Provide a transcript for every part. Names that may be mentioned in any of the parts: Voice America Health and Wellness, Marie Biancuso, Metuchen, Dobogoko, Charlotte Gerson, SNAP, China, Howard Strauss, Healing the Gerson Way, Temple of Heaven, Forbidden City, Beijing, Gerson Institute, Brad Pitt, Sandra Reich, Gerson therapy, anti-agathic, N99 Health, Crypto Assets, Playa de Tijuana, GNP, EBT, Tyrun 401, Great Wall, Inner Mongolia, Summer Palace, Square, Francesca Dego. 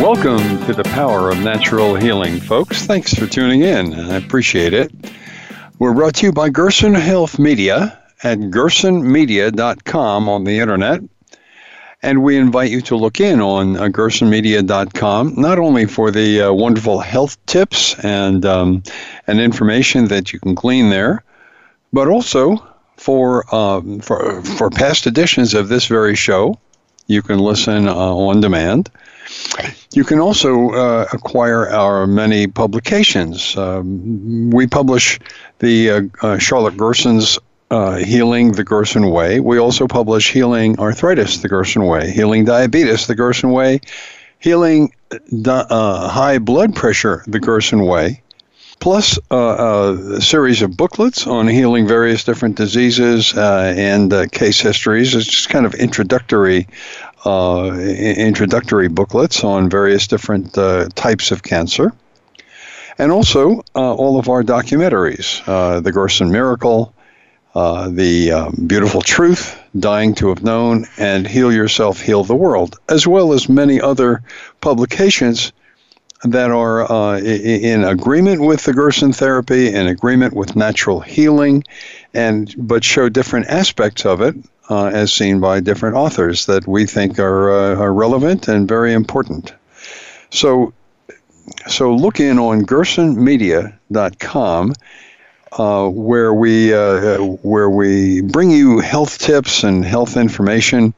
Welcome to The Power of Natural Healing, folks. Thanks for tuning in. I appreciate it. We're brought to you by Gerson Health Media at gersonmedia.com on the internet. And we invite you to look in on gersonmedia.com, not only for the wonderful health tips and information that you can glean there, but also for past editions of this very show. You can listen on demand. You can also acquire our many publications. We publish the Charlotte Gerson's Healing the Gerson Way. We also publish Healing Arthritis the Gerson Way, Healing Diabetes the Gerson Way, Healing High Blood Pressure the Gerson Way, plus a series of booklets on healing various different diseases and case histories. It's just kind of introductory booklets on various different types of cancer. And also all of our documentaries, The Gerson Miracle, The Beautiful Truth, Dying to Have Known, and Heal Yourself, Heal the World, as well as many other publications that are in agreement with the Gerson therapy, in agreement with natural healing, but show different aspects of it as seen by different authors that we think are relevant and very important. So look in on gersonmedia.com. Where we bring you health tips and health information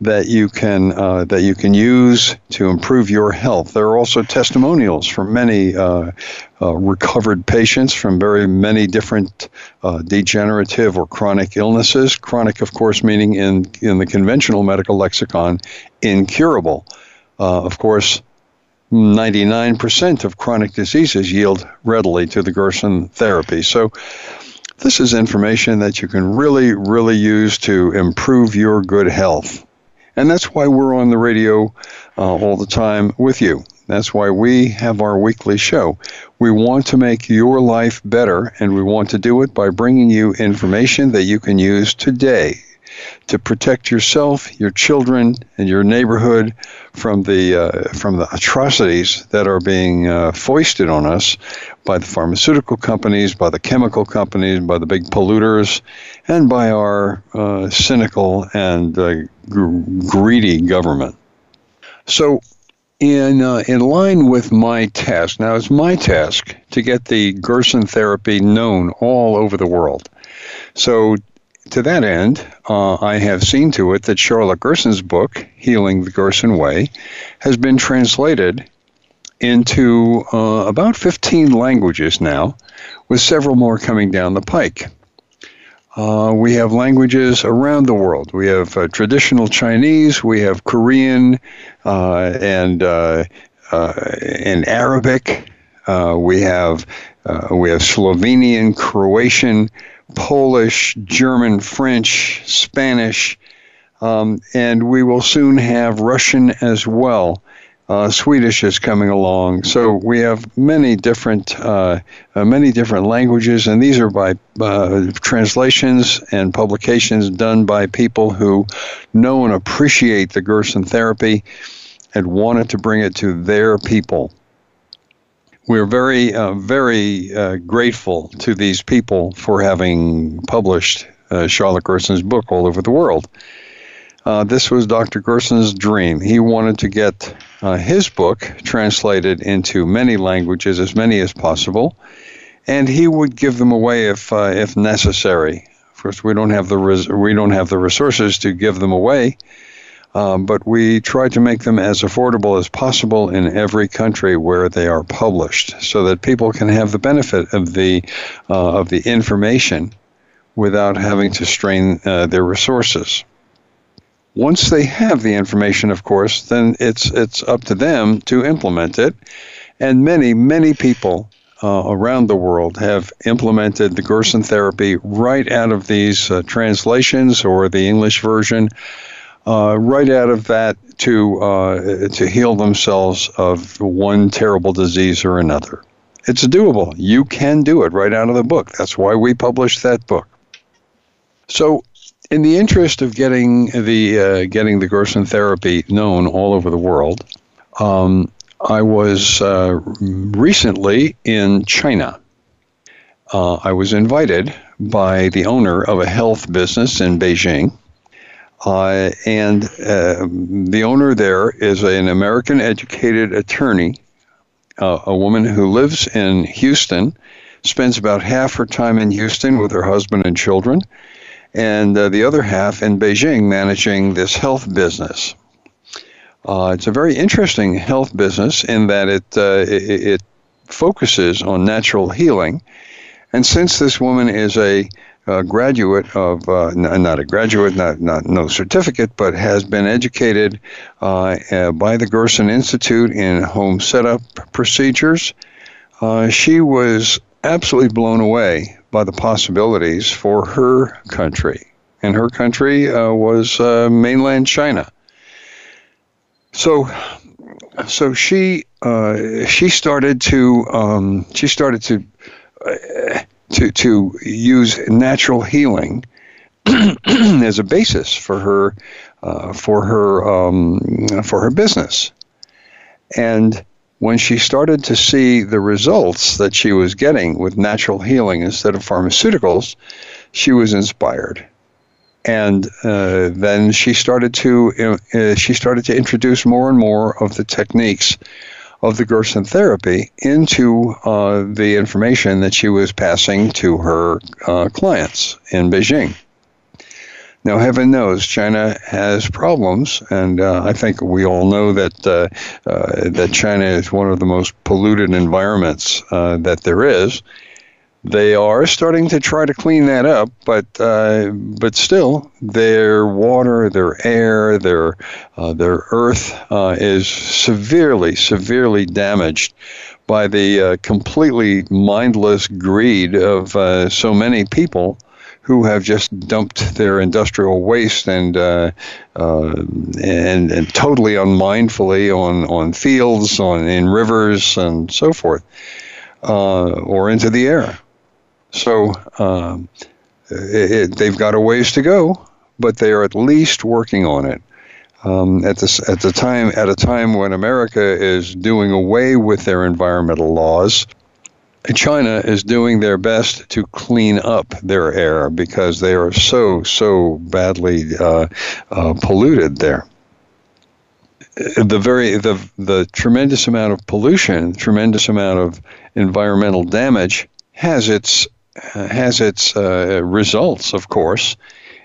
that you can use to improve your health. There are also testimonials from many recovered patients from very many different degenerative or chronic illnesses. Chronic, of course, meaning in the conventional medical lexicon, incurable. Of course, 99% of chronic diseases yield readily to the Gerson therapy. So this is information that you can really, really use to improve your good health. And that's why we're on the radio all the time with you. That's why we have our weekly show. We want to make your life better, and we want to do it by bringing you information that you can use today to protect yourself, your children, and your neighborhood from the atrocities that are being foisted on us by the pharmaceutical companies, by the chemical companies, by the big polluters, and by our cynical and greedy government. So, in line with my task, now it's my task to get the Gerson therapy known all over the world. So, to that end, I have seen to it that Charlotte Gerson's book, Healing the Gerson Way, has been translated into about 15 languages now, with several more coming down the pike. We have languages around the world. We have traditional Chinese, we have Korean, and Arabic. We have Slovenian, Croatian, Polish, German, French, Spanish, and we will soon have Russian as well. Swedish is coming along, so we have many different languages, and these are by translations and publications done by people who know and appreciate the Gerson therapy and wanted to bring it to their people. We're very, very grateful to these people for having published Charlotte Gerson's book all over the world. This was Dr. Gerson's dream. He wanted to get his book translated into many languages, as many as possible, and he would give them away if necessary. Of course, we don't have the resources to give them away. But we try to make them as affordable as possible in every country where they are published, so that people can have the benefit of the information without having to strain their resources. Once they have the information, of course, then it's up to them to implement it, and many people around the world have implemented the Gerson therapy right out of these translations or the English version, right out of that to heal themselves of one terrible disease or another. It's doable. You can do it right out of the book. That's why we published that book. So, in the interest of getting the Gerson therapy known all over the world, I was recently in China. I was invited by the owner of a health business in Beijing. And the owner there is an American-educated attorney, a woman who lives in Houston, spends about half her time in Houston with her husband and children, and the other half in Beijing managing this health business. It's a very interesting health business in that it focuses on natural healing. And since this woman is a graduate of, not a graduate, not no certificate, but has been educated by the Gerson Institute in home setup procedures, she was absolutely blown away by the possibilities for her country. And her country was mainland China. So she started to use natural healing as a basis for her business. And when she started to see the results that she was getting with natural healing instead of pharmaceuticals, she was inspired. And then she started to introduce more and more of the techniques of the Gerson therapy into the information that she was passing to her clients in Beijing. Now, heaven knows China has problems, and I think we all know that China is one of the most polluted environments that there is. They are starting to try to clean that up, but still, their water, their air, their earth is severely damaged by the completely mindless greed of so many people who have just dumped their industrial waste and totally unmindfully on fields, in rivers, and so forth, or into the air. So they've got a ways to go, but they are at least working on it. At a time when America is doing away with their environmental laws, China is doing their best to clean up their air because they are so badly polluted there. The tremendous amount of pollution, tremendous amount of environmental damage has its results, of course,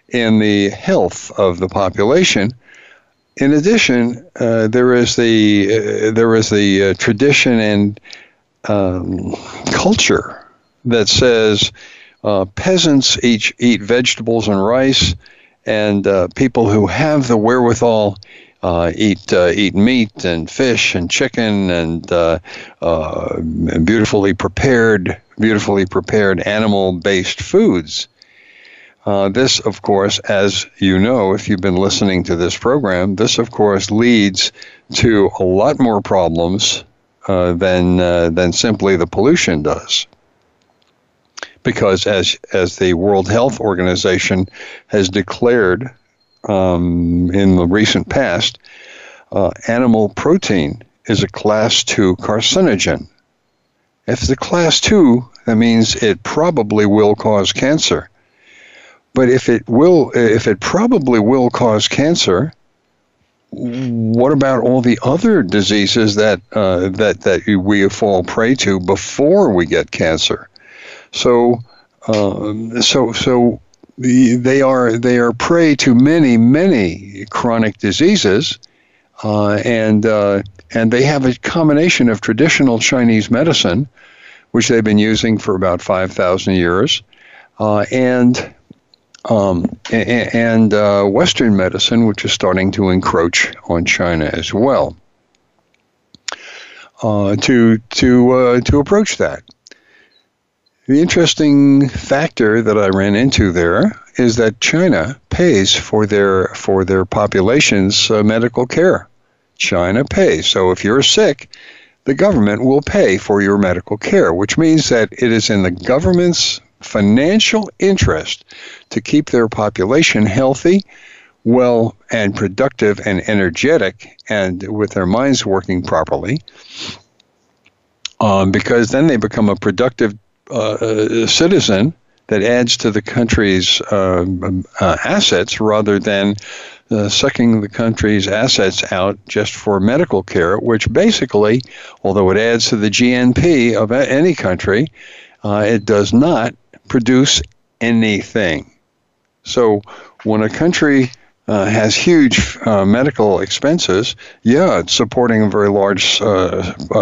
in the health of the population. In addition, there is the tradition and culture that says peasants eat vegetables and rice, and people who have the wherewithal eat meat and fish and chicken and beautifully prepared animal-based foods. This, of course, as you know, if you've been listening to this program, this, of course, leads to a lot more problems than simply the pollution does. Because as the World Health Organization has declared in the recent past, animal protein is a class 2 carcinogen. If it's a class 2, that means it probably will cause cancer. But if it probably will cause cancer, what about all the other diseases that we fall prey to before we get cancer? So they are prey to many chronic diseases. And they have a combination of traditional Chinese medicine, which they've been using for about 5,000 years, and Western medicine, which is starting to encroach on China as well, to approach that. The interesting factor that I ran into there is that China pays for their population's medical care. China pays. So if you're sick, the government will pay for your medical care, which means that it is in the government's financial interest to keep their population healthy, well, and productive and energetic, and with their minds working properly, because then they become a productive citizen that adds to the country's assets rather than sucking the country's assets out just for medical care, which basically, although it adds to the GNP of any country, it does not produce anything. So when a country has huge medical expenses, it's supporting a very large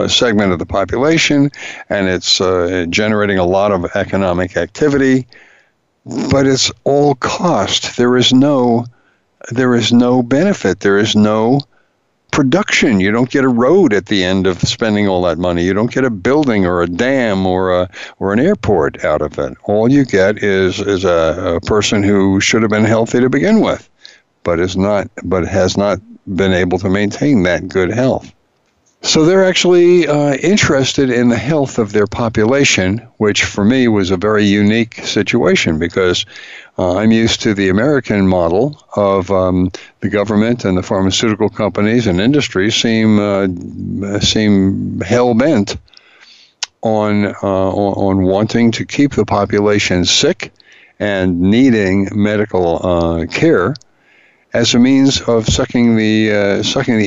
segment of the population, and it's generating a lot of economic activity, but it's all cost. There is no benefit. There is no production. You don't get a road at the end of spending all that money. You don't get a building or a dam or an airport out of it. All you get is a person who should have been healthy to begin with, but has not been able to maintain that good health. So they're actually interested in the health of their population, which for me was a very unique situation because I'm used to the American model of the government and the pharmaceutical companies and industries seem hell-bent on wanting to keep the population sick and needing medical care as a means of sucking the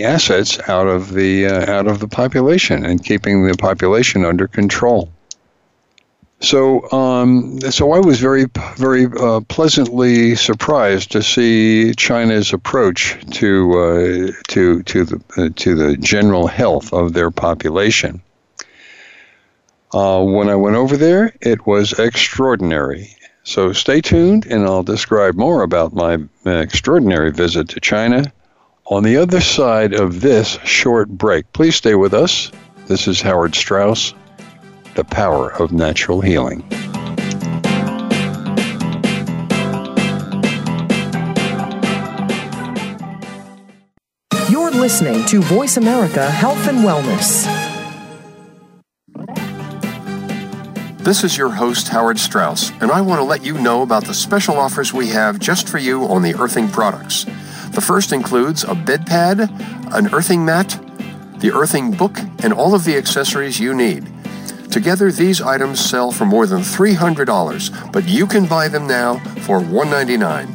assets out of the population and keeping the population under control. So I was very, very pleasantly surprised to see China's approach to the general health of their population. When I went over there, it was extraordinary. So stay tuned, and I'll describe more about my extraordinary visit to China on the other side of this short break. Please stay with us. This is Howard Strauss, The Power of Natural Healing. You're listening to Voice America Health and Wellness. This is your host, Howard Strauss, and I want to let you know about the special offers we have just for you on the earthing products. The first includes a bed pad, an earthing mat, the earthing book, and all of the accessories you need. Together, these items sell for more than $300, but you can buy them now for $199.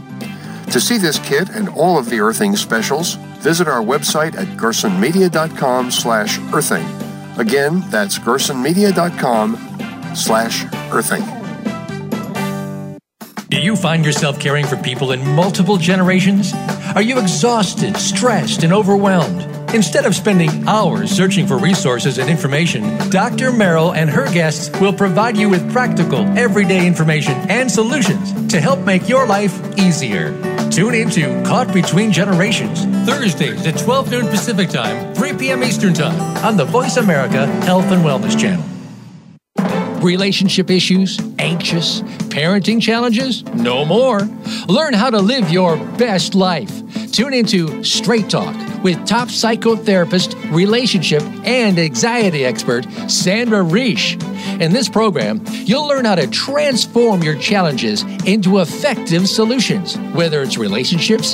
To see this kit and all of the earthing specials, visit our website at gersonmedia.com/earthing. Again, that's gersonmedia.com/earthing. Do you find yourself caring for people in multiple generations? Are you exhausted, stressed, and overwhelmed? Instead of spending hours searching for resources and information, Dr. Merrill and her guests will provide you with practical, everyday information and solutions to help make your life easier. Tune in to Caught Between Generations, Thursdays at 12 noon Pacific Time, 3 p.m. Eastern Time, on the Voice America Health and Wellness Channel. Relationship issues? Anxious? Parenting challenges? No more. Learn how to live your best life. Tune into Straight Talk with top psychotherapist, relationship, and anxiety expert, Sandra Reich. In this program, you'll learn how to transform your challenges into effective solutions, whether it's relationships,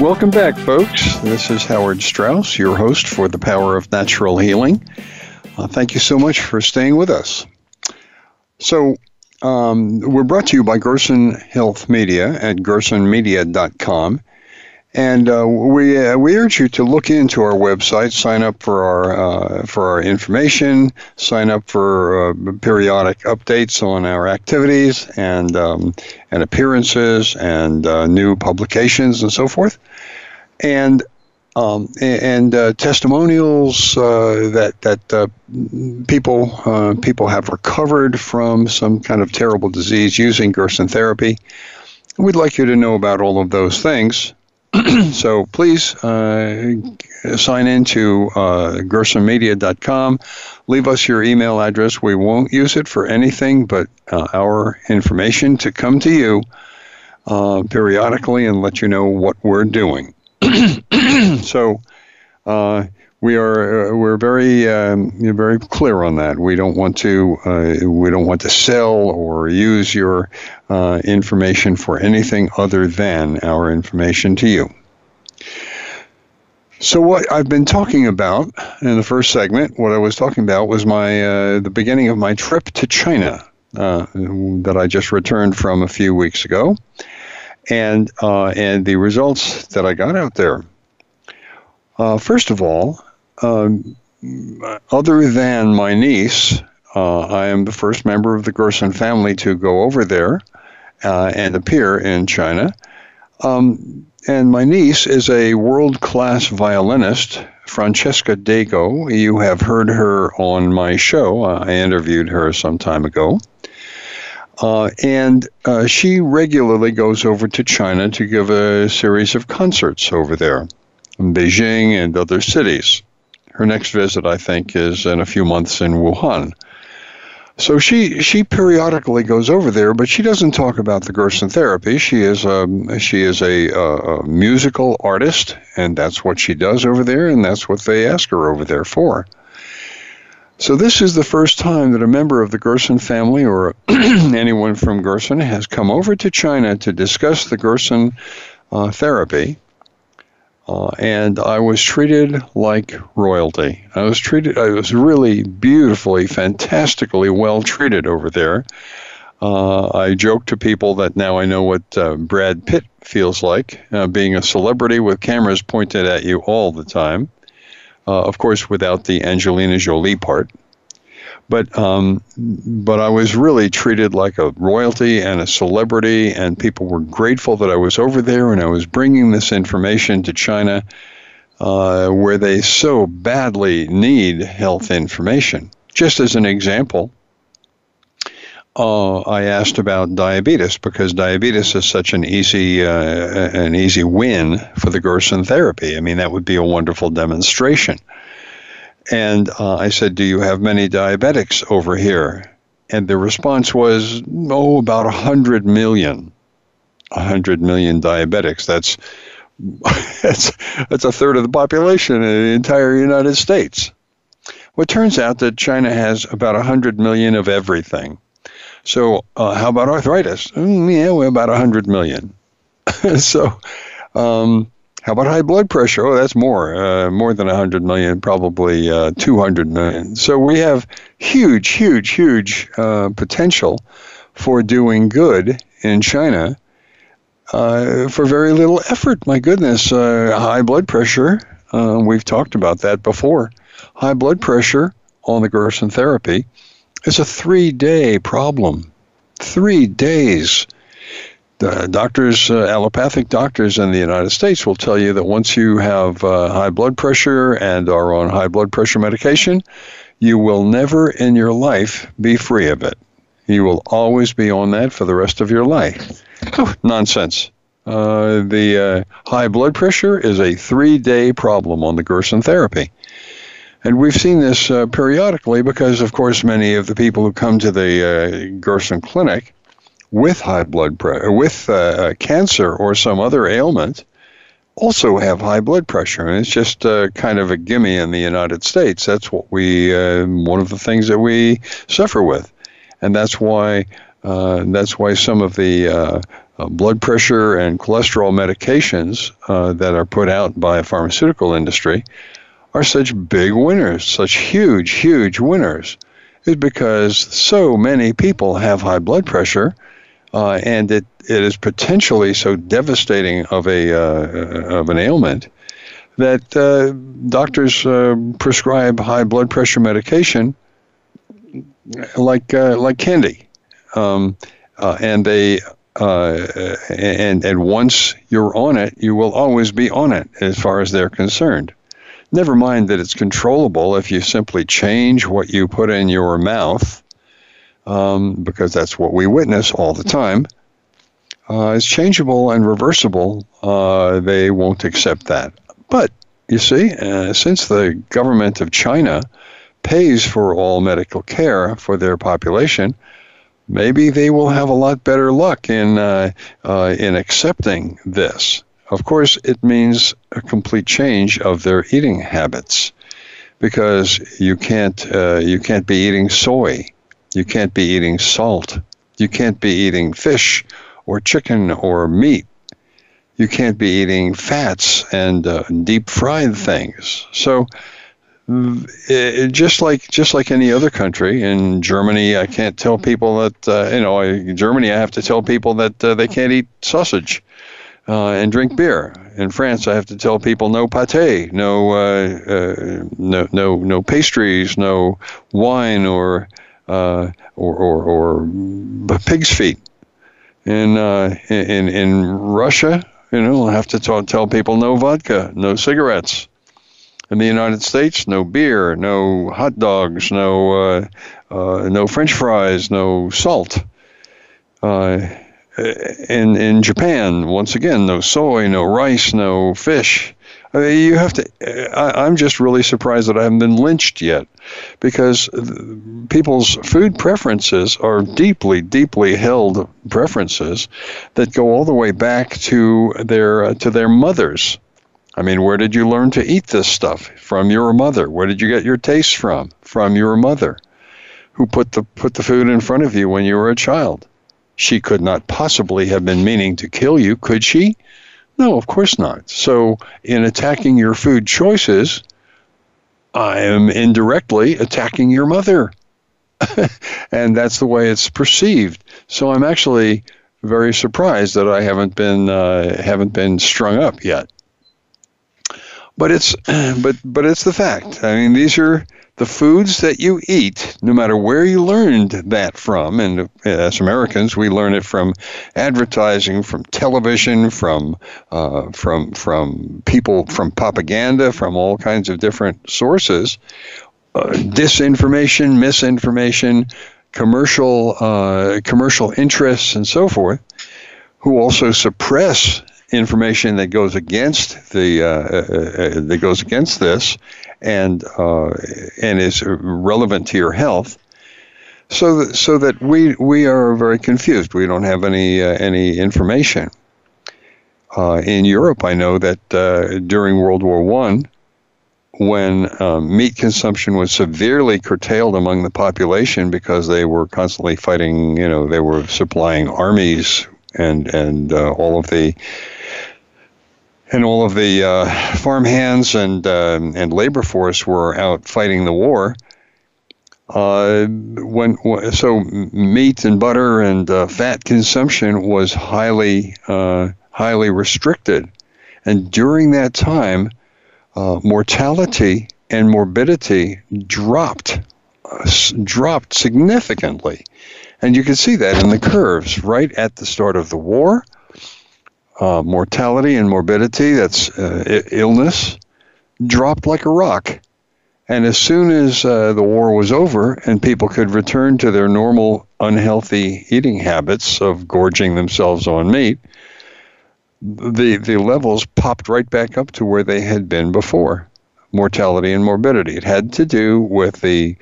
Welcome back, folks. This is Howard Strauss, your host for The Power of Natural Healing. Thank you so much for staying with us. So, we're brought to you by Gerson Health Media at gersonmedia.com. And we urge you to look into our website, sign up for our information, sign up for periodic updates on our activities and appearances and new publications and so forth, and testimonials that people have recovered from some kind of terrible disease using Gerson therapy. We'd like you to know about all of those things. So please sign in to gersonmedia.com. Leave us your email address. We won't use it for anything but our information to come to you periodically and let you know what we're doing. So we're very clear on that. We don't want to sell or use your information for anything other than our information to you. So what I've been talking about in the first segment, what I was talking about was the beginning of my trip to China that I just returned from a few weeks ago, and the results that I got out there. First of all, other than my niece, I am the first member of the Gerson family to go over there and appear in China. And my niece is a world-class violinist, Francesca Dego. You have heard her on my show. I interviewed her some time ago. And she regularly goes over to China to give a series of concerts over there in Beijing and other cities. Her next visit, I think, is in a few months in Wuhan. So she periodically goes over there, but she doesn't talk about the Gerson therapy. She is a musical artist, and that's what she does over there, and that's what they ask her over there for. So this is the first time that a member of the Gerson family or anyone from Gerson has come over to China to discuss the Gerson therapy. And I was treated like royalty. I was really beautifully, fantastically well treated over there. I joke to people that now I know what Brad Pitt feels like, being a celebrity with cameras pointed at you all the time. Of course, without the Angelina Jolie part. But I was really treated like a royalty and a celebrity, and people were grateful that I was over there and I was bringing this information to China, where they so badly need health information. Just as an example, I asked about diabetes because diabetes is such an easy win for the Gerson therapy. I mean, that would be a wonderful demonstration. And I said, do you have many diabetics over here? And the response was, about 100 million. 100 million diabetics. That's a third of the population in the entire United States. Well, it turns out that China has about 100 million of everything. So how about arthritis? We're about 100 million. So... how about high blood pressure? Oh, that's more than 100 million, probably 200 million. So we have huge potential for doing good in China for very little effort. My goodness, high blood pressure, we've talked about that before. High blood pressure on the Gerson therapy is a 3-day problem, 3 days. Doctors, allopathic doctors in the United States will tell you that once you have high blood pressure and are on high blood pressure medication, you will never in your life be free of it. You will always be on that for the rest of your life. Nonsense. The high blood pressure is a 3-day problem on the Gerson therapy. And we've seen this periodically because, of course, many of the people who come to the Gerson clinic with high blood pressure, with cancer or some other ailment, also have high blood pressure. And it's just kind of a gimme in the United States. That's what we one of the things that we suffer with, and that's why some of the blood pressure and cholesterol medications that are put out by the pharmaceutical industry are such big winners, such huge winners, is because so many people have high blood pressure. And it is potentially so devastating of an ailment that doctors prescribe high blood pressure medication like candy, and once you're on it, you will always be on it as far as they're concerned. Never mind that it's controllable if you simply change what you put in your mouth. Because that's what we witness all the time. It's changeable and reversible. They won't accept that. But, you see, since the government of China pays for all medical care for their population, maybe they will have a lot better luck in accepting this. Of course, it means a complete change of their eating habits, because you can't be eating soy. You can't be eating salt. You can't be eating fish or chicken or meat. You can't be eating fats and deep-fried things. So just like any other country, in Germany, I can't tell people that, in Germany I have to tell people that they can't eat sausage and drink beer. In France, I have to tell people no pâté, no pastries, no wine or pig's feet. In Russia, I have to tell people no vodka, no cigarettes. In the United States, no beer, no hot dogs, no French fries, no salt. In Japan, once again, no soy, no rice, no fish. I mean, you have to. I'm just really surprised that I haven't been lynched yet, because people's food preferences are deeply, deeply held preferences that go all the way back to their mothers. I mean, where did you learn to eat this stuff? From your mother. Where did you get your taste from? From your mother, who put the food in front of you when you were a child. She could not possibly have been meaning to kill you, could she? No, of course not. So in attacking your food choices, I am indirectly attacking your mother. And that's the way it's perceived. So I'm actually very surprised that I haven't been strung up yet. But it's the fact. I mean, these are the foods that you eat, no matter where you learned that from. And as Americans, we learn it from advertising, from television, from people, from propaganda, from all kinds of different sources, disinformation, misinformation, commercial interests, and so forth, who also suppress information that goes against this. And is relevant to your health, so that we are very confused. We don't have any information. In Europe, I know that during World War I, when meat consumption was severely curtailed among the population because they were constantly fighting, they were supplying armies and all of the farmhands and labor force were out fighting the war. So meat and butter and fat consumption was highly restricted, and during that time, mortality and morbidity dropped significantly, and you can see that in the curves right at the start of the war. Mortality and morbidity, that's illness, dropped like a rock. And as soon as the war was over and people could return to their normal unhealthy eating habits of gorging themselves on meat, the levels popped right back up to where they had been before. mortality and morbidity. It had to do with the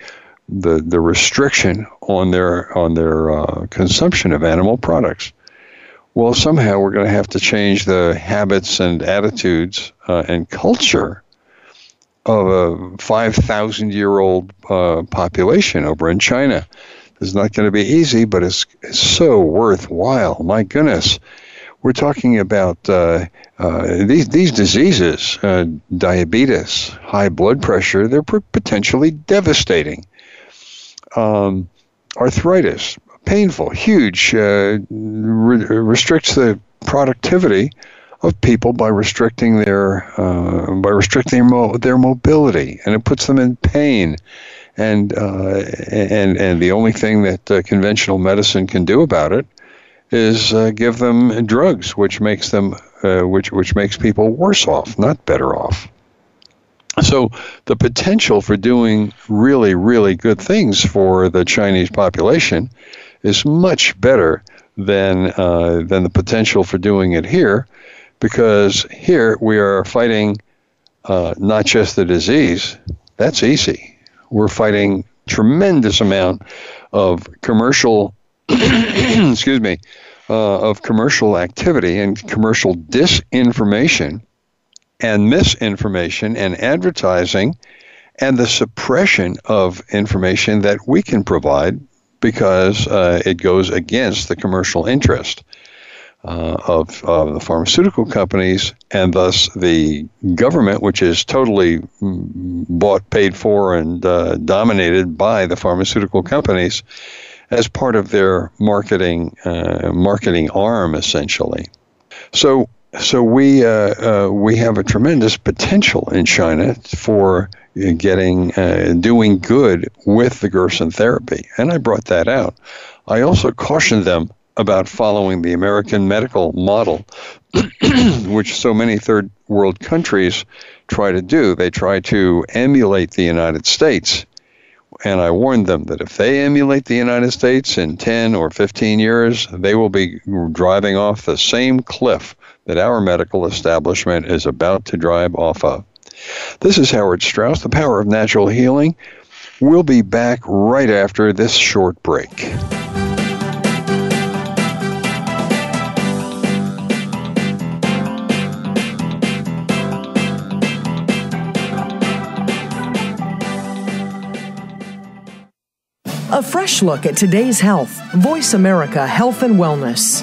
restriction on their consumption of animal products. Well, somehow we're going to have to change the habits and attitudes and culture of a 5,000-year-old population over in China. It's not going to be easy, but it's so worthwhile. My goodness. We're talking about these diseases, diabetes, high blood pressure, they're potentially devastating. Arthritis, painful, huge, restricts the productivity of people by restricting their mobility, and it puts them in pain. And the only thing that conventional medicine can do about it is give them drugs, which makes them which makes people worse off, not better off. So the potential for doing really, really good things for the Chinese population is much better than the potential for doing it here, because here we are fighting not just the disease. That's easy. We're fighting tremendous amount of commercial of commercial activity and commercial disinformation and misinformation and advertising and the suppression of information that we can provide because it goes against the commercial interest of the pharmaceutical companies and thus the government, which is totally bought, paid for, and dominated by the pharmaceutical companies as part of their marketing arm, essentially. So we have a tremendous potential in China for doing good with the Gerson therapy, and I brought that out. I also cautioned them about following the American medical model, which so many third world countries try to do. They try to emulate the United States. And I warned them that if they emulate the United States in 10 or 15 years, they will be driving off the same cliff that our medical establishment is about to drive off of. This is Howard Strauss, The Power of Natural Healing. We'll be back right after this short break. A fresh look at today's health. Voice America Health and Wellness.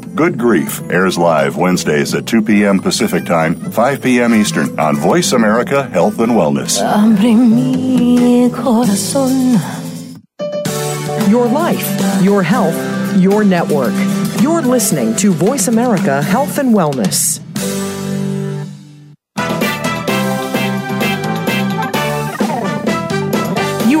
Good Grief airs live Wednesdays at 2 p.m. Pacific Time, 5 p.m. Eastern on Voice America Health and Wellness. Abre mi corazón. Your life, your health, your network. You're listening to Voice America Health and Wellness.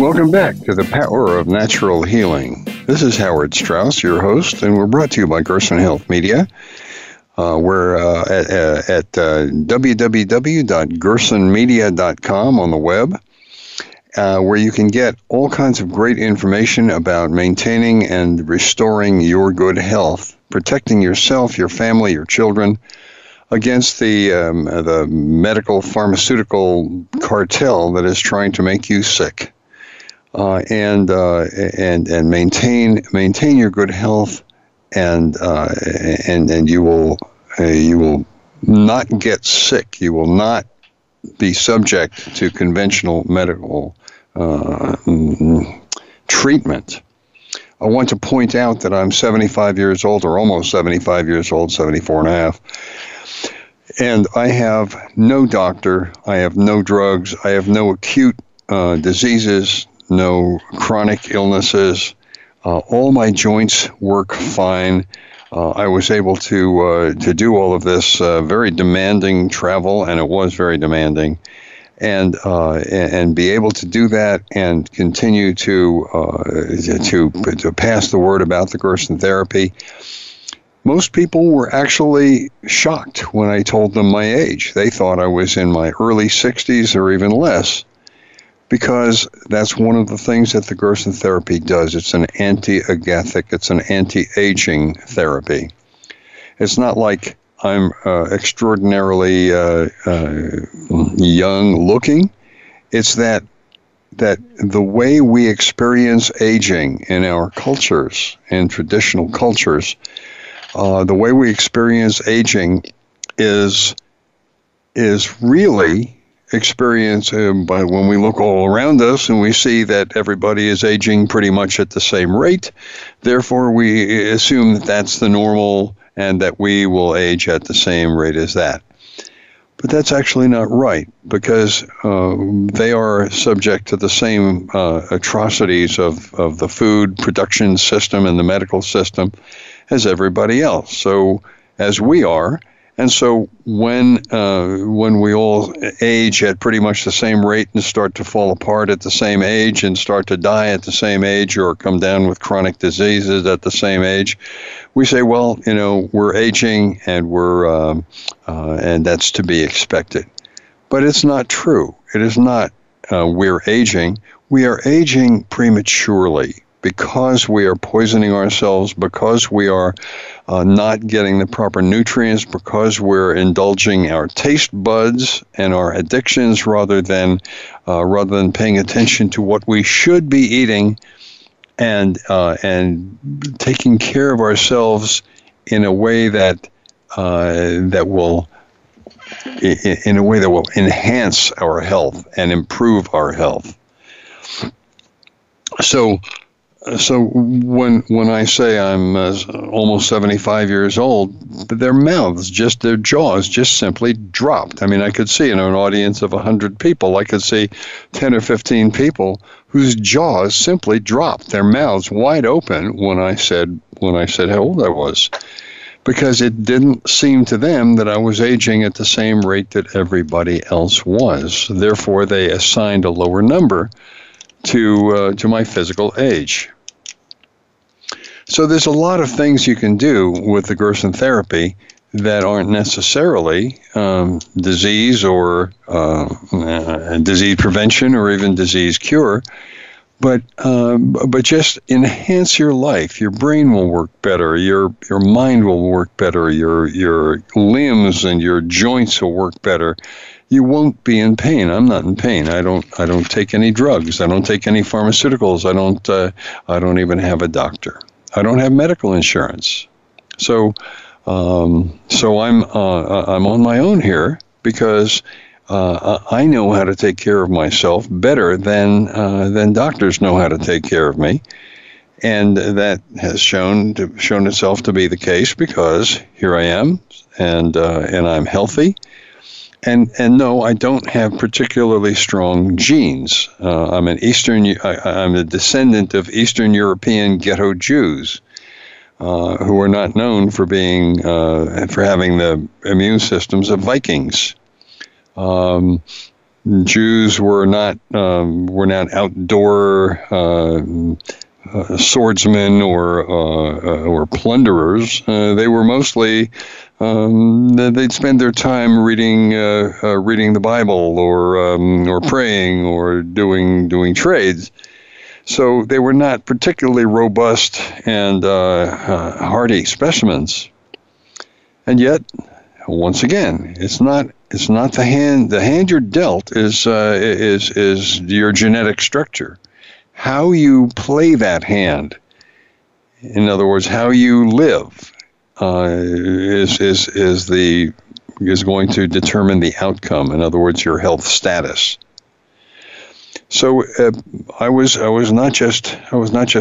Welcome back to The Power of Natural Healing. This is Howard Strauss, your host, and we're brought to you by Gerson Health Media. We're at www.gersonmedia.com on the web, where you can get all kinds of great information about maintaining and restoring your good health, protecting yourself, your family, your children, against the medical pharmaceutical cartel that is trying to make you sick. And maintain your good health, and you will not get sick. You will not be subject to conventional medical treatment. I want to point out that I'm 75 years old, or almost 75 years old, 74 and a half. And I have no doctor. I have no drugs. I have no acute diseases. No chronic illnesses. All my joints work fine. I was able to do all of this very demanding travel, and it was very demanding, and be able to do that and continue to pass the word about the Gerson therapy. Most people were actually shocked when I told them my age. They thought I was in my early 60s or even less. Because that's one of the things that the Gerson therapy does. It's an anti-agathic, it's an anti-aging therapy. It's not like I'm extraordinarily young looking. It's that the way we experience aging in our cultures, in traditional cultures, the way we experience aging is really experience by when we look all around us and we see that everybody is aging pretty much at the same rate. Therefore, we assume that that's the normal and that we will age at the same rate as that. But that's actually not right, because they are subject to the same atrocities of the food production system and the medical system as everybody else. So as we are. And so when we all age at pretty much the same rate and start to fall apart at the same age and start to die at the same age or come down with chronic diseases at the same age, we say, well, you know, we're aging and and that's to be expected. But it's not true. It is not we're aging. We are aging prematurely. Because we are poisoning ourselves, because we are not getting the proper nutrients, because we're indulging our taste buds and our addictions rather than paying attention to what we should be eating and taking care of ourselves in a way that will enhance our health and improve our health. So when I say I'm almost 75 years old, their jaws just simply dropped. I mean, I could see in an audience of 100 people, I could see 10 or 15 people whose jaws simply dropped, their mouths wide open when I said how old I was, because it didn't seem to them that I was aging at the same rate that everybody else was. Therefore, they assigned a lower number to my physical age. So there's a lot of things you can do with the Gerson therapy that aren't necessarily disease or disease prevention or even disease cure, but just enhance your life. Your brain will work better. Your mind will work better. Your limbs and your joints will work better. You won't be in pain. I'm not in pain. I don't take any drugs. I don't take any pharmaceuticals. I don't even have a doctor. I don't have medical insurance. So I'm on my own here because I know how to take care of myself better than doctors know how to take care of me. And that has shown itself to be the case, because here I am, and I'm healthy. And no, I don't have particularly strong genes. I'm a descendant of Eastern European ghetto Jews, who are not known for being for having the immune systems of Vikings. Jews were not outdoor swordsmen or plunderers. They were mostly they'd spend their time reading the Bible or praying or doing trades. So they were not particularly robust and hardy specimens. And yet, once again, it's not the hand. The hand you're dealt is your genetic structure. How you play that hand, in other words, how you live, is going to determine the outcome. In other words, your health status. So I was not just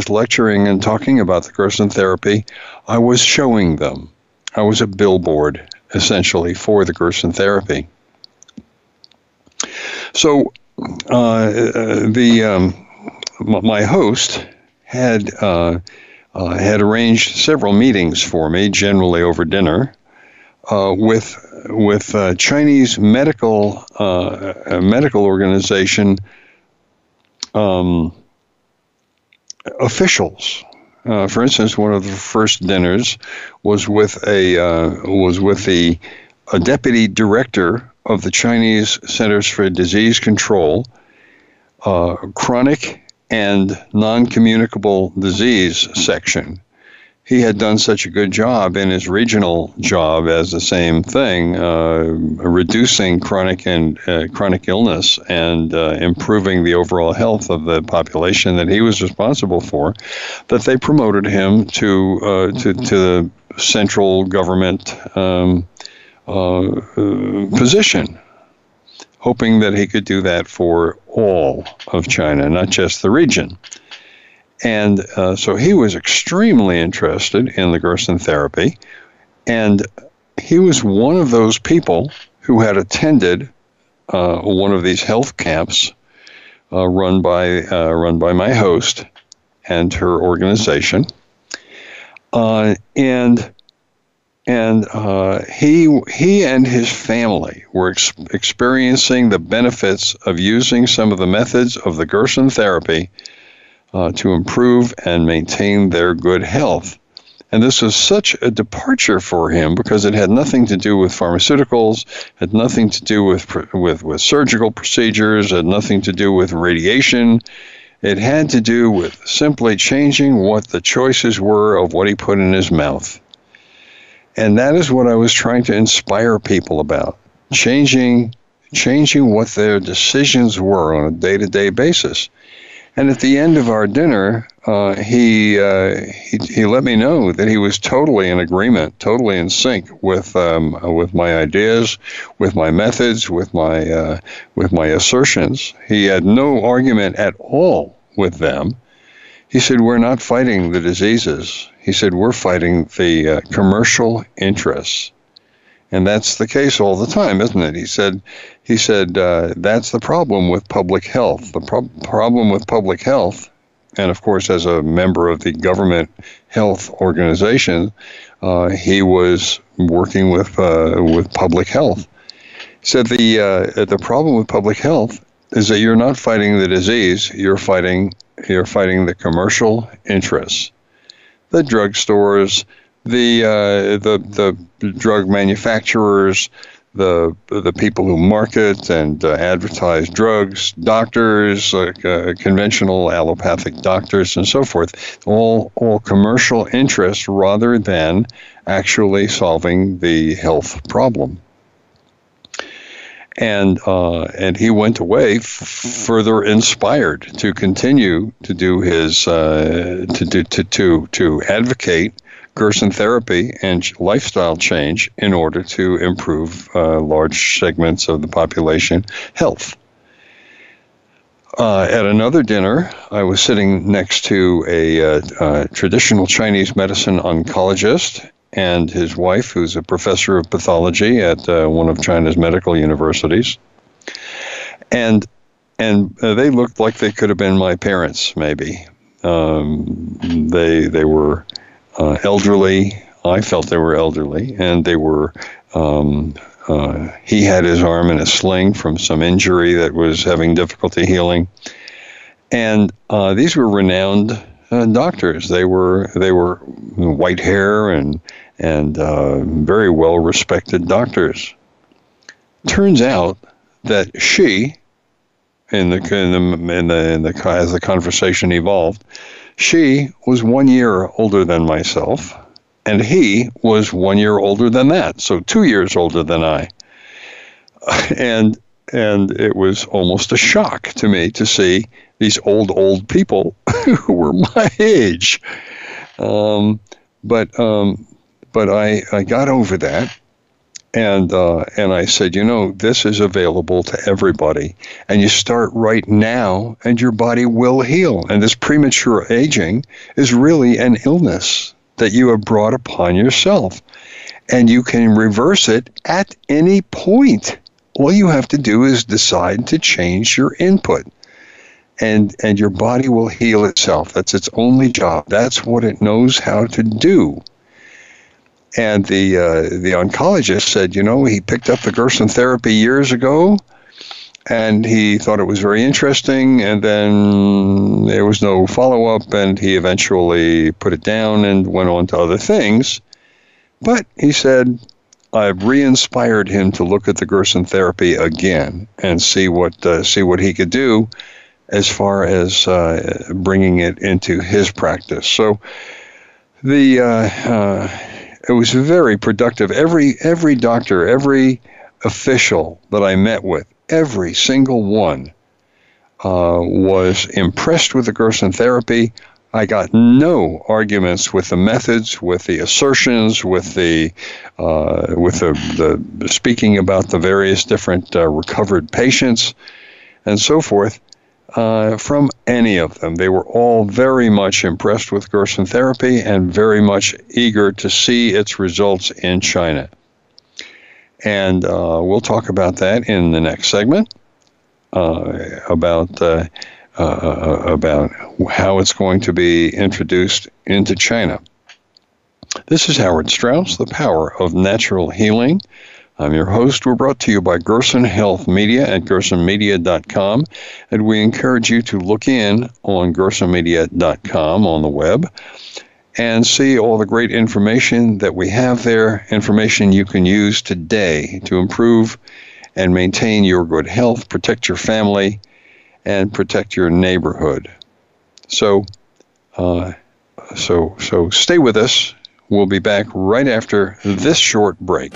lecturing and talking about the Gerson therapy. I was showing them. I was a billboard, essentially, for the Gerson therapy. So my host had arranged several meetings for me, generally over dinner, with Chinese medical organization officials. For instance, one of the first dinners was with the deputy director of the Chinese Centers for Disease Control, chronic and non-communicable disease section. He had done such a good job in his regional job as the same thing, reducing chronic illness and improving the overall health of the population that he was responsible for, that they promoted him to the central government position, hoping that he could do that for all of China, not just the region. And so he was extremely interested in the Gerson therapy, and he was one of those people who had attended one of these health camps run by my host and her organization, and he and his family were experiencing the benefits of using some of the methods of the Gerson therapy to improve and maintain their good health. And this was such a departure for him, because it had nothing to do with pharmaceuticals, had nothing to do with surgical procedures, had nothing to do with radiation. It had to do with simply changing what the choices were of what he put in his mouth. And that is what I was trying to inspire people about, changing what their decisions were on a day-to-day basis. And at the end of our dinner, he let me know that he was totally in agreement, totally in sync with my ideas, with my methods, with my assertions. He had no argument at all with them. He said, "We're not fighting the diseases." He said, "We're fighting the commercial interests." And that's the case all the time, isn't it? He said, that's the problem with public health. The problem with public health, and of course, as a member of the government health organization, he was working with public health. He said, the problem with public health is that you're not fighting the disease. You're fighting the commercial interests, the drugstores, the drug manufacturers, the people who market and advertise drugs, doctors, conventional allopathic doctors, and so forth, all commercial interests rather than actually solving the health problem. And he went away further inspired to continue to do his to advocate Gerson therapy and lifestyle change in order to improve large segments of the population health. At another dinner, I was sitting next to a traditional Chinese medicine oncologist and his wife, who's a professor of pathology at one of China's medical universities. And they looked like they could have been my parents, maybe. They were elderly. I felt they were elderly, and they were... he had his arm in a sling from some injury that was having difficulty healing, and these were renowned doctors. They were white hair and very well respected doctors. Turns out that she, as the conversation evolved, she was 1 year older than myself. And he was 1 year older than that, so 2 years older than I. And it was almost a shock to me to see these old people who were my age. But I got over that, and I said, this is available to everybody. And you start right now, and your body will heal. And this premature aging is really an illness that you have brought upon yourself. And you can reverse it at any point. All you have to do is decide to change your input. And your body will heal itself. That's its only job. That's what it knows how to do. And the oncologist said, he picked up the Gerson therapy years ago, and he thought it was very interesting, and then there was no follow-up, and he eventually put it down and went on to other things. But he said, I've re-inspired him to look at the Gerson therapy again and see what he could do as far as bringing it into his practice. So it was very productive. Every doctor, every official that I met with, every single one was impressed with the Gerson therapy. I got no arguments with the methods, with the assertions, with the speaking about the various different recovered patients and so forth from any of them. They were all very much impressed with Gerson therapy and very much eager to see its results in China. And we'll talk about that in the next segment, about how it's going to be introduced into China. This is Howard Strauss, The Power of Natural Healing. I'm your host. We're brought to you by Gerson Health Media at gersonmedia.com, and we encourage you to look in on gersonmedia.com on the web and see all the great information that we have there, information you can use today to improve and maintain your good health, protect your family, and protect your neighborhood. So stay with us. We'll be back right after this short break.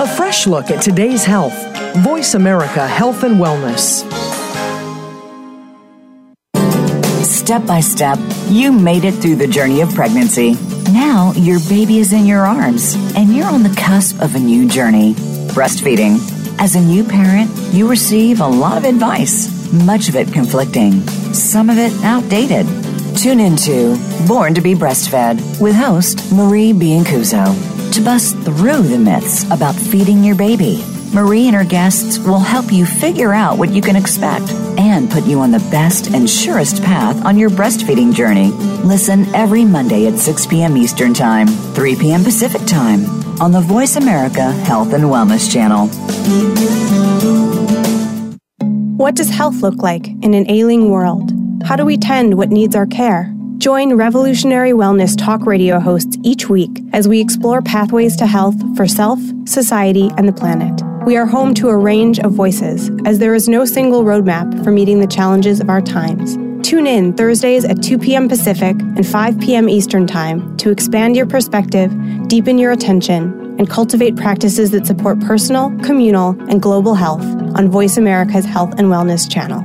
A fresh look at today's health. Voice America Health and Wellness. Step by step, you made it through the journey of pregnancy. Now your baby is in your arms, and you're on the cusp of a new journey, breastfeeding. As a new parent, you receive a lot of advice, much of it conflicting, some of it outdated. Tune into Born to be Breastfed with host Marie Biancuso. To bust through the myths about feeding your baby, Marie and her guests will help you figure out what you can expect and put you on the best and surest path on your breastfeeding journey. Listen every Monday at 6 p.m. Eastern Time, 3 p.m. Pacific Time on the Voice America Health and Wellness Channel. What does health look like in an ailing world? How do we tend what needs our care? Join revolutionary wellness talk radio hosts each week as we explore pathways to health for self, society, and the planet. We are home to a range of voices, as there is no single roadmap for meeting the challenges of our times. Tune in Thursdays at 2 p.m. Pacific and 5 p.m. Eastern Time to expand your perspective, deepen your attention, and cultivate practices that support personal, communal, and global health on Voice America's Health and Wellness Channel.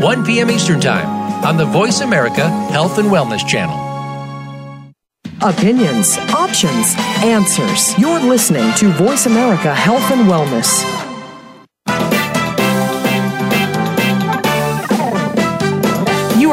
1 p.m. Eastern Time, on the Voice America Health and Wellness Channel. Opinions, options, answers. You're listening to Voice America Health and Wellness. You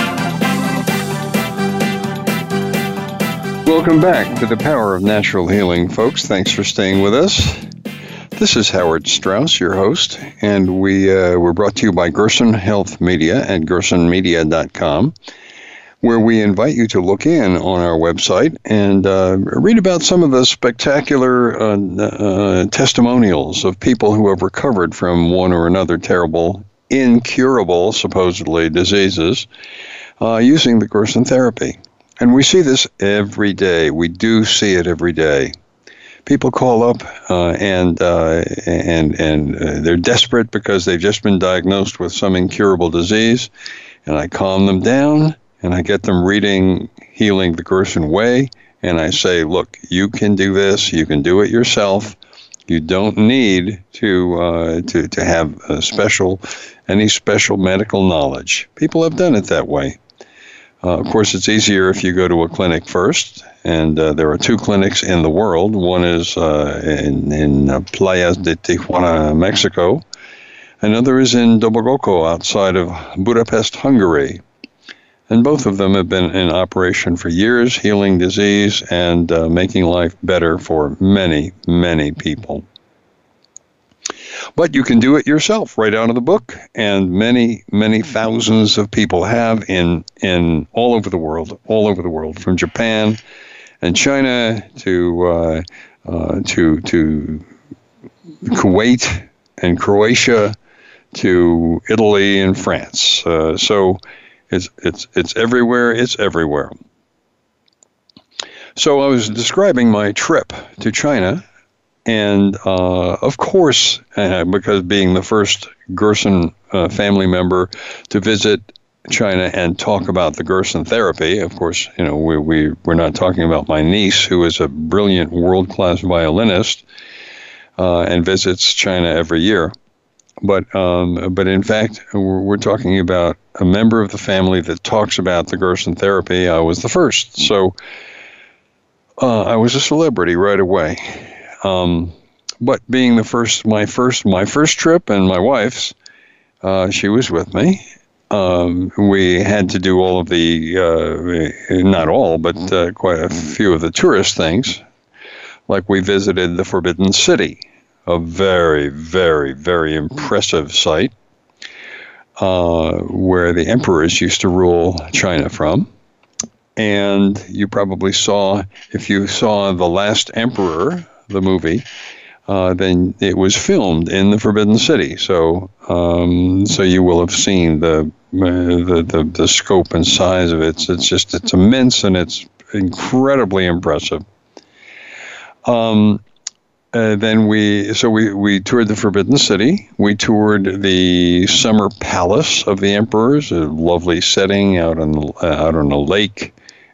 Welcome back to The Power of Natural Healing, folks. Thanks for staying with us. This is Howard Strauss, your host, and we're brought to you by Gerson Health Media at gersonmedia.com, where we invite you to look in on our website and read about some of the spectacular testimonials of people who have recovered from one or another terrible, incurable, supposedly, diseases using the Gerson therapy. And we see this every day. We do see it every day. People call up and they're desperate because they've just been diagnosed with some incurable disease. And I calm them down and I get them reading Healing the Gerson Way. And I say, look, you can do this. You can do it yourself. You don't need to have any special medical knowledge. People have done it that way. Of course, it's easier if you go to a clinic first, and there are two clinics in the world. One is in Playa de Tijuana, Mexico. Another is in Dobogoko, outside of Budapest, Hungary. And both of them have been in operation for years, healing disease and making life better for many, many people. But you can do it yourself right out of the book, and many, many thousands of people have in all over the world, from Japan and China to Kuwait and Croatia to Italy and France. So it's everywhere. It's everywhere. So I was describing my trip to China. And, of course, because being the first Gerson family member to visit China and talk about the Gerson therapy, of course, you know, we're not talking about my niece, who is a brilliant world-class violinist and visits China every year. But in fact, we're talking about a member of the family that talks about the Gerson therapy. I was the first. So I was a celebrity right away. But being the first, my first trip and my wife's, she was with me. We had to do all of the, not all, but quite a few of the tourist things. Like we visited the Forbidden City, a very, very, very impressive site where the emperors used to rule China from. And you probably saw, if you saw The Last Emperor, the movie, then it was filmed in the Forbidden City. So, so you will have seen the scope and size of it. It's immense and it's incredibly impressive. Then we toured the Forbidden City. We toured the Summer Palace of the Emperors, a lovely setting out on a lake.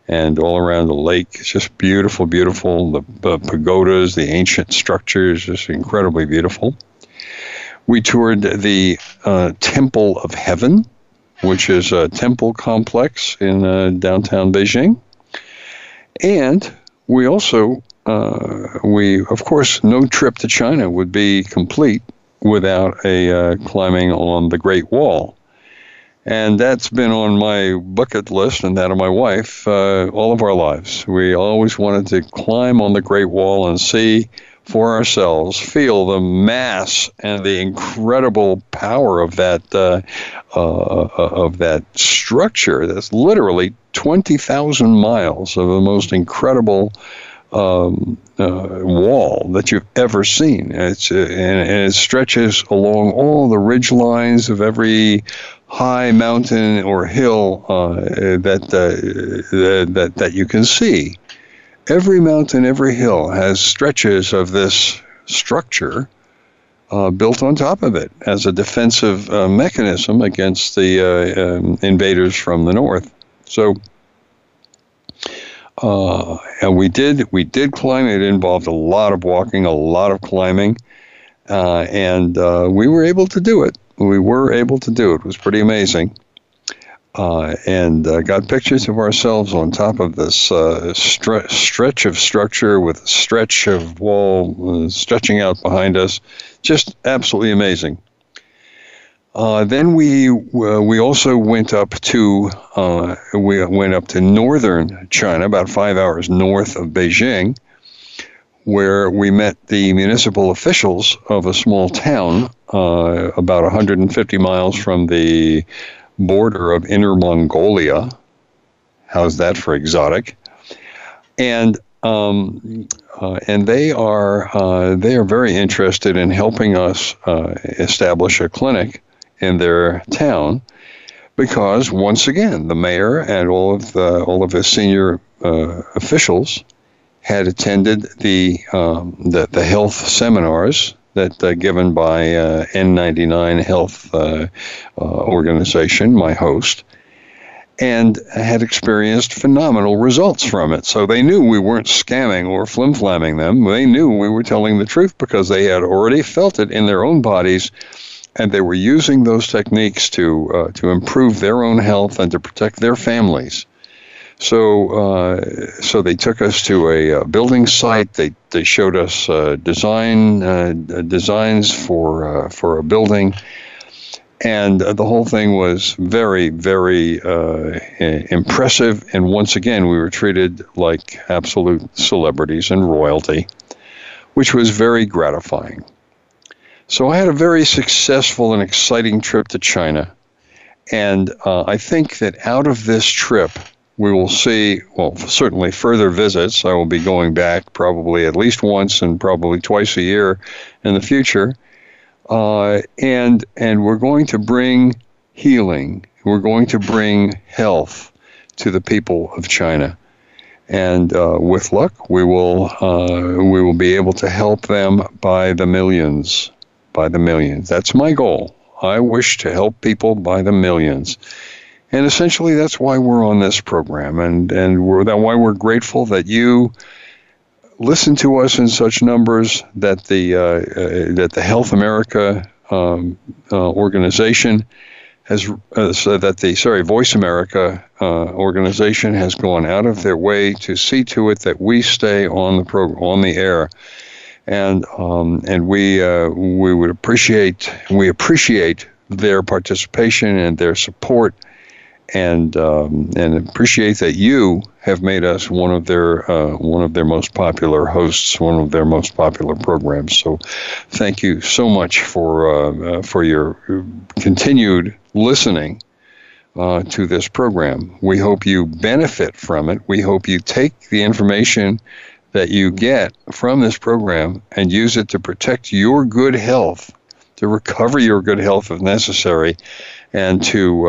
And all around the lake, it's just beautiful, beautiful. The pagodas, the ancient structures, just incredibly beautiful. We toured the Temple of Heaven, which is a temple complex in downtown Beijing. And we also, of course, no trip to China would be complete without climbing on the Great Wall. And that's been on my bucket list and that of my wife all of our lives. We always wanted to climb on the Great Wall and see for ourselves, feel the mass and the incredible power of that structure. That's literally 20,000 miles of the most incredible wall that you've ever seen. It's and it stretches along all the ridge lines of every high mountain or hill that you can see. Every mountain, every hill has stretches of this structure built on top of it as a defensive mechanism against the invaders from the north. So, and we did climb. It involved a lot of walking, a lot of climbing, and we were able to do it. It was pretty amazing. And got pictures of ourselves on top of this stretch of structure with a stretch of wall stretching out behind us. Just absolutely amazing. Then we went up to northern China, about 5 hours north of Beijing, where we met the municipal officials of a small town about 150 miles from the border of Inner Mongolia. How's that for exotic? And they are very interested in helping us establish a clinic in their town, because once again the mayor and all of his senior officials had attended the health seminars that given by N99 Health organization, my host, and had experienced phenomenal results from it. So they knew we weren't scamming or flim-flamming them. They knew we were telling the truth because they had already felt it in their own bodies, and they were using those techniques to improve their own health and to protect their families. So they took us to a building site. They showed us designs for a building, and the whole thing was very, very impressive. And once again, we were treated like absolute celebrities and royalty, which was very gratifying. So I had a very successful and exciting trip to China, and I think that out of this trip, we will see, well, certainly further visits. I will be going back probably at least once and probably twice a year in the future. And we're going to bring healing. We're going to bring health to the people of China. And with luck, we will be able to help them by the millions. By the millions. That's my goal. I wish to help people by the millions. And essentially, that's why we're on this program, and why we're grateful that you listen to us in such numbers, that the Health America organization has Voice America organization has gone out of their way to see to it that we stay on the program, on the air. And we appreciate their participation and their support. And appreciate that you have made us one of their most popular hosts, one of their most popular programs. So, thank you so much for your continued listening to this program. We hope you benefit from it. We hope you take the information that you get from this program and use it to protect your good health, to recover your good health if necessary, and to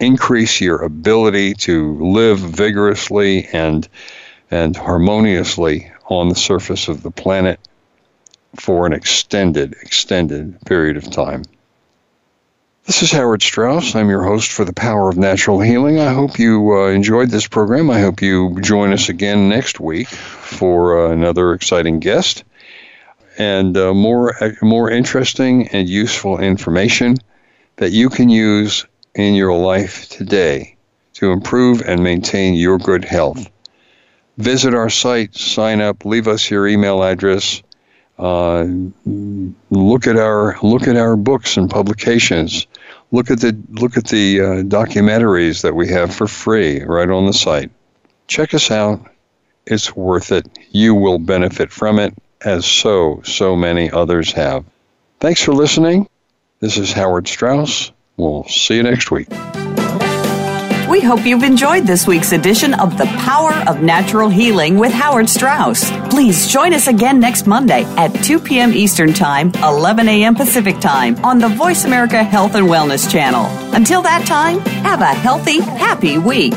increase your ability to live vigorously and harmoniously on the surface of the planet for an extended period of time. This is Howard Strauss. I'm your host for The Power of Natural Healing. I hope you enjoyed this program. I hope you join us again next week for another exciting guest and more interesting and useful information that you can use in your life today to improve and maintain your good health. Visit our site, sign up, leave us your email address, look at our books and publications, look at the documentaries that we have for free right on the site. Check us out It's worth it. You will benefit from it, as so many others have. Thanks for listening. This is Howard Strauss. We'll see you next week. We hope you've enjoyed this week's edition of The Power of Natural Healing with Howard Strauss. Please join us again next Monday at 2 p.m. Eastern Time, 11 a.m. Pacific Time on the Voice America Health and Wellness channel. Until that time, have a healthy, happy week.